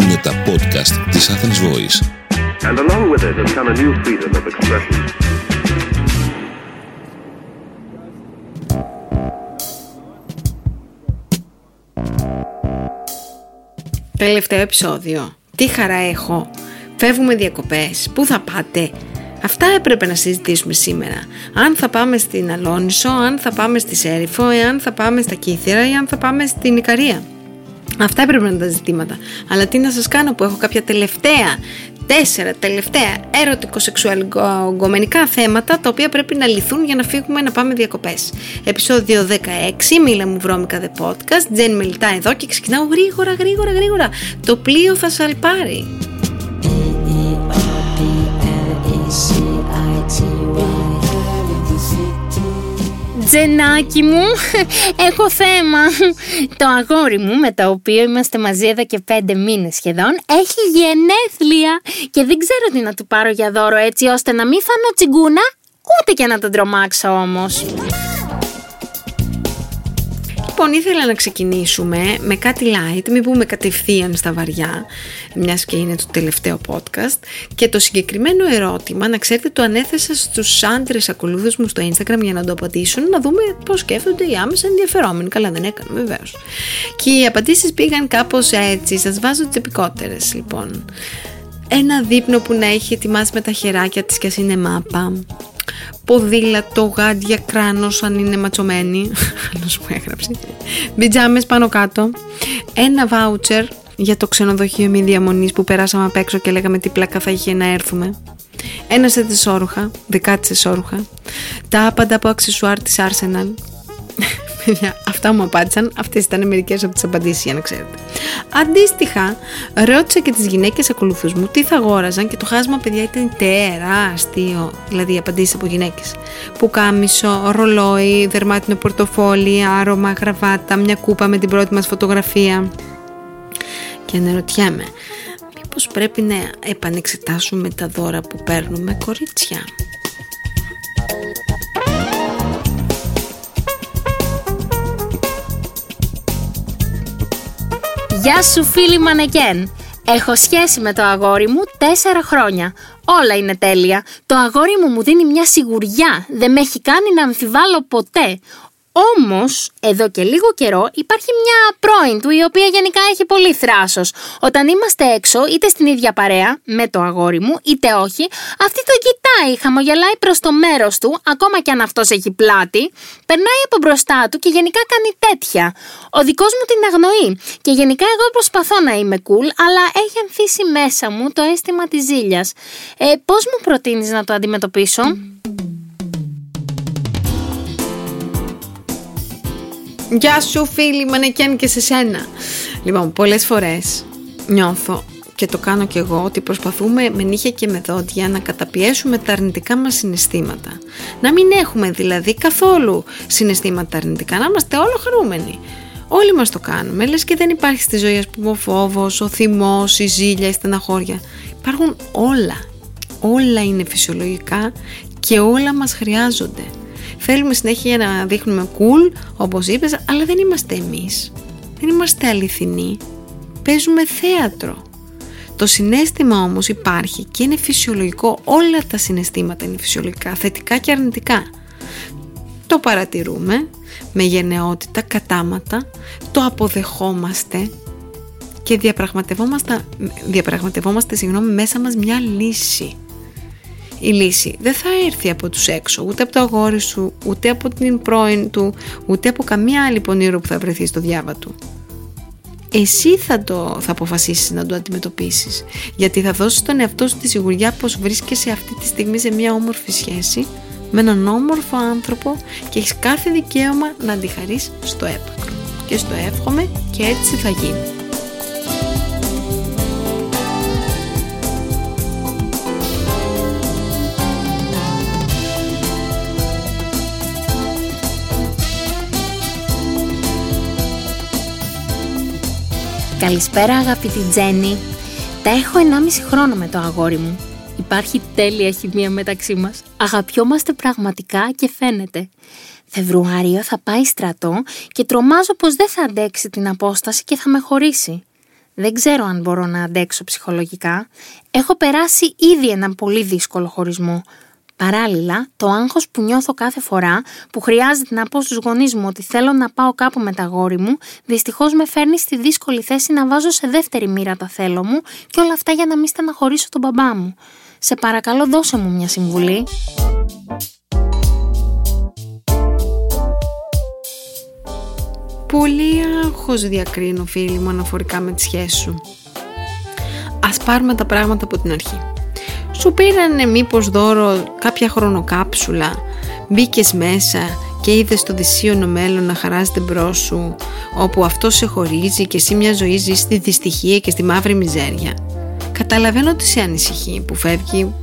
Είναι τα podcast της Athens Voice. And along with it has come a new freedom of expression. Τελευταίο επεισόδιο. Τι χαρά έχω. Φεύγουμε διακοπές. Πού θα πάτε? Αυτά έπρεπε να συζητήσουμε σήμερα. Αν θα πάμε στην Αλόνισο, αν θα πάμε στη Σέριφο, εάν θα πάμε στα Κύθυρα ή αν θα πάμε στην Ικαρία. Αυτά έπρεπε να είναι τα ζητήματα. Αλλά τι να σας κάνω που έχω κάποια τελευταία ερωτικο-σεξουαλικο-γκομενικά θέματα τα οποία πρέπει να λυθούν για να φύγουμε να πάμε διακοπές. Επεισόδιο 16, Μίλα μου Βρόμικα The Podcast, Τζένη Μελιτά εδώ και ξεκινάω γρήγορα. Το πλοίο θα σαλπάρει. Τζενάκι μου, έχω θέμα. Το αγόρι μου, με το οποίο είμαστε μαζί εδώ και 5 μήνες σχεδόν, έχει γενέθλια και δεν ξέρω τι να του πάρω για δώρο, έτσι ώστε να μην φανώ τσιγκούνα, ούτε και να τον τρομάξω όμως. Λοιπόν, ήθελα να ξεκινήσουμε με κάτι light, μην πούμε κατευθείαν στα βαριά, μιας και είναι το τελευταίο podcast. Και το συγκεκριμένο ερώτημα, να ξέρετε, το ανέθεσα στους άντρες ακολούθους μου στο Instagram για να το απαντήσουν, να δούμε πώς σκέφτονται οι άμεσα ενδιαφερόμενοι. Καλά, δεν έκανα, βεβαίως. Και οι απαντήσεις πήγαν κάπως έτσι, σας βάζω τις επικότερες λοιπόν. Ένα δείπνο που να έχει ετοιμάσει με τα χεράκια της και ας είναι μάπα. Ποδήλατο, γάντια, κράνος αν είναι ματσωμένη. Άλλος που έγραψε. Μπιτζάμες πάνω κάτω. Ένα βάουτσερ για το ξενοδοχείο μη διαμονής που περάσαμε απ' έξω και λέγαμε τι πλάκα θα είχε να έρθουμε. Ένα σετ εσόρουχα, δικά της εσόρουχα. Τα άπαντα από αξισουάρ της Αρσενάλ. Αυτά μου απάντησαν. Αυτές ήταν μερικές από τις απαντήσεις, για να ξέρετε. Αντίστοιχα, ρώτησα και τις γυναίκες ακολουθούς μου τι θα αγόραζαν και το χάσμα, παιδιά, ήταν τεράστιο. Δηλαδή, απαντήσεις από γυναίκες. Πουκάμισο, ρολόι, δερμάτινο πορτοφόλι, άρωμα, γραβάτα, μια κούπα με την πρώτη μας φωτογραφία. Και αναρωτιέμαι, μήπως πρέπει να επανεξετάσουμε τα δώρα που παίρνουμε, κορίτσια? Γεια σου φίλη Μανεκέν. Έχω σχέση με το αγόρι μου 4 χρόνια. Όλα είναι τέλεια. Το αγόρι μου δίνει μια σιγουριά. Δεν με έχει κάνει να αμφιβάλλω ποτέ. Όμως, εδώ και λίγο καιρό υπάρχει μια πρώην του η οποία γενικά έχει πολύ θράσος. Όταν είμαστε έξω, είτε στην ίδια παρέα με το αγόρι μου, είτε όχι, αυτή το κοιτάει, χαμογελάει προς το μέρος του, ακόμα και αν αυτός έχει πλάτη, περνάει από μπροστά του και γενικά κάνει τέτοια. Ο δικός μου την αγνοεί και γενικά εγώ προσπαθώ να είμαι cool, αλλά έχει ανθίσει μέσα μου το αίσθημα της ζήλιας. Πώς μου προτείνεις να το αντιμετωπίσω? Γεια σου φίλοι Μανεκέν και σε σένα. Λοιπόν, πολλές φορές νιώθω και το κάνω κι εγώ ότι προσπαθούμε με νύχια και με δόντια να καταπιέσουμε τα αρνητικά μας συναισθήματα. Να μην έχουμε δηλαδή καθόλου συναισθήματα αρνητικά, να είμαστε όλο χαρούμενοι. Όλοι μας το κάνουμε, λες και δεν υπάρχει στη ζωή, ας πούμε, ο φόβος, ο θυμός, η ζήλια, η στεναχώρια. Υπάρχουν όλα. Όλα είναι φυσιολογικά και όλα μας χρειάζονται. Θέλουμε συνέχεια να δείχνουμε cool, όπως είπες, αλλά δεν είμαστε εμείς. Δεν είμαστε αληθινοί. Παίζουμε θέατρο. Το συναίσθημα όμως υπάρχει και είναι φυσιολογικό. Όλα τα συναισθήματα είναι φυσιολογικά, θετικά και αρνητικά. Το παρατηρούμε με γενναιότητα, κατάματα, το αποδεχόμαστε και διαπραγματευόμαστε μέσα μας μια λύση. Η λύση δεν θα έρθει από τους έξω, ούτε από το αγόρι σου, ούτε από την πρώην του, ούτε από καμία άλλη πονήρο που θα βρεθεί στο διάβα του. Εσύ θα αποφασίσεις να το αντιμετωπίσεις, γιατί θα δώσεις στον εαυτό σου τη σιγουριά πως βρίσκεσαι αυτή τη στιγμή σε μια όμορφη σχέση με έναν όμορφο άνθρωπο και έχεις κάθε δικαίωμα να αντιχαρείς στο έπακρο. Και στο εύχομαι και έτσι θα γίνει. Καλησπέρα αγαπητή Τζένη. Τα έχω 1,5 χρόνο με το αγόρι μου. Υπάρχει τέλεια χημεία μεταξύ μας. Αγαπιόμαστε πραγματικά και φαίνεται. Φεβρουάριο θα πάει στρατό και τρομάζω πως δεν θα αντέξει την απόσταση και θα με χωρίσει. Δεν ξέρω αν μπορώ να αντέξω ψυχολογικά. Έχω περάσει ήδη έναν πολύ δύσκολο χωρισμό. Παράλληλα, το άγχος που νιώθω κάθε φορά που χρειάζεται να πω στους γονείς μου ότι θέλω να πάω κάπου με τα γόρη μου, δυστυχώς με φέρνει στη δύσκολη θέση να βάζω σε δεύτερη μοίρα τα θέλω μου και όλα αυτά για να μην στεναχωρήσω τον μπαμπά μου. Σε παρακαλώ, δώσε μου μια συμβουλή. Πολύ άγχος διακρίνω, φίλοι μου, αναφορικά με τη σχέση σου. Ας πάρουμε τα πράγματα από την αρχή. Σου πήρανε μήπως δώρο κάποια χρονοκάψουλα, μπήκες μέσα και είδες το δυσίωνο μέλλον να χαράζεται μπρος σου, όπου αυτό σε χωρίζει και εσύ μια ζωή ζεις στη δυστυχία και στη μαύρη μιζέρια. Καταλαβαίνω ότι σε ανησυχεί που φεύγει,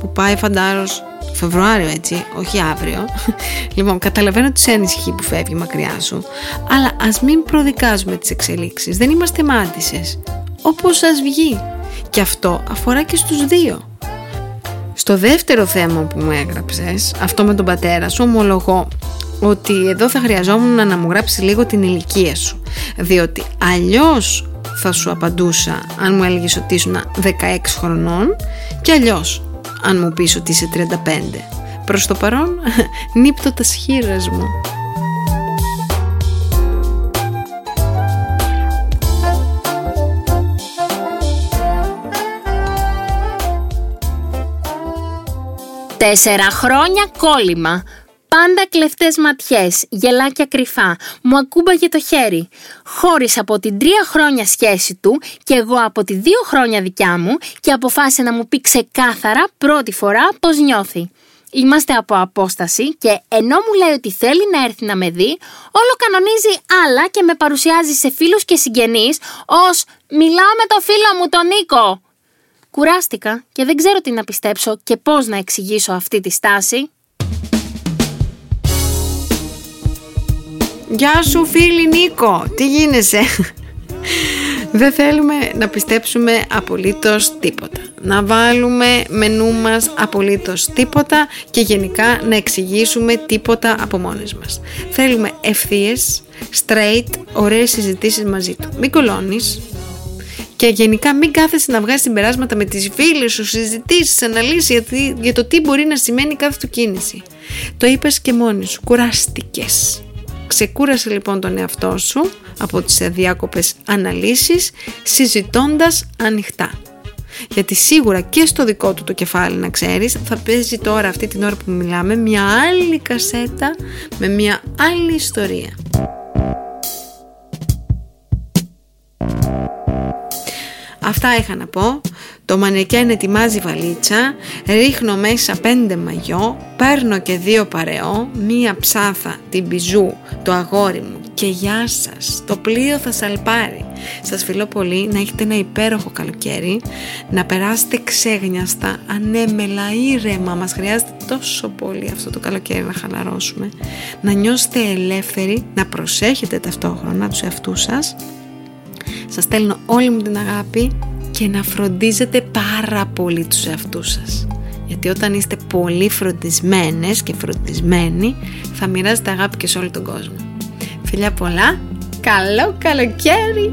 που πάει φαντάρος Φεβρουάριο, έτσι, όχι αύριο. Λοιπόν, καταλαβαίνω ότι σε ανησυχεί που φεύγει μακριά σου, αλλά ας μην προδικάζουμε τις εξελίξεις. Δεν είμαστε μάντησες. Όπως σας βγει. Και αυτό αφορά και στους δύο. Στο δεύτερο θέμα που μου έγραψες, αυτό με τον πατέρα σου, ομολογώ ότι εδώ θα χρειαζόμουν να μου γράψεις λίγο την ηλικία σου, διότι αλλιώς θα σου απαντούσα αν μου έλεγες ότι ήσουν 16 χρονών και αλλιώς αν μου πεις ότι είσαι 35. Προς το παρόν, νύπτω τας χείρας μου. Τέσσερα χρόνια κόλλημα. Πάντα κλεφτές ματιές, γελάκια κρυφά, μου ακούμπαγε το χέρι. Χώρισε από την 3 χρόνια σχέση του και εγώ από τη 2 χρόνια δικιά μου και αποφάσισε να μου πει ξεκάθαρα πρώτη φορά πώς νιώθει. Είμαστε από απόσταση και ενώ μου λέει ότι θέλει να έρθει να με δει, όλο κανονίζει άλλα και με παρουσιάζει σε φίλους και συγγενείς ως «Μιλάω με το φίλο μου τον Νίκο». Κουράστηκα και δεν ξέρω τι να πιστέψω και πώς να εξηγήσω αυτή τη στάση. Γεια σου φίλη Νίκο, τι γίνεσαι? Δεν θέλουμε να πιστέψουμε απολύτως τίποτα. Να βάλουμε με νου μας απολύτως τίποτα και γενικά να εξηγήσουμε τίποτα από μόνες μας. Θέλουμε ευθείες, straight, ωραίες συζητήσεις μαζί του. Μην κολώνεις. Και γενικά μην κάθεσαι να βγάζεις συμπεράσματα με τις φίλες σου, συζητήσεις, αναλύσεις για το τι μπορεί να σημαίνει κάθε του κίνηση. Το είπες και μόνη σου, κουράστηκες. Ξεκούρασε λοιπόν τον εαυτό σου από τις αδιάκοπες αναλύσεις, συζητώντας ανοιχτά. Γιατί σίγουρα και στο δικό του το κεφάλι, να ξέρεις, θα παίζει τώρα αυτή την ώρα που μιλάμε μια άλλη κασέτα με μια άλλη ιστορία. Αυτά είχα να πω. Το μανεκέν ετοιμάζει βαλίτσα, ρίχνω μέσα 5 μαγιό, παίρνω και 2 παρεό, μία ψάθα, την πιζού, το αγόρι μου και γεια σας. Το πλοίο θα σαλπάρει. Σας φιλώ πολύ, να έχετε ένα υπέροχο καλοκαίρι, να περάσετε ξέγνιαστα, ανέμελα, ήρεμα. Μας χρειάζεται τόσο πολύ αυτό το καλοκαίρι να χαλαρώσουμε, να νιώσετε ελεύθεροι, να προσέχετε ταυτόχρονα τους εαυτούς σας. Σας στέλνω όλη μου την αγάπη και να φροντίζετε πάρα πολύ τους εαυτούς σας. Γιατί όταν είστε πολύ φροντισμένες και φροντισμένοι, θα μοιράζετε αγάπη και σε όλο τον κόσμο. Φιλιά πολλά, καλό καλοκαίρι!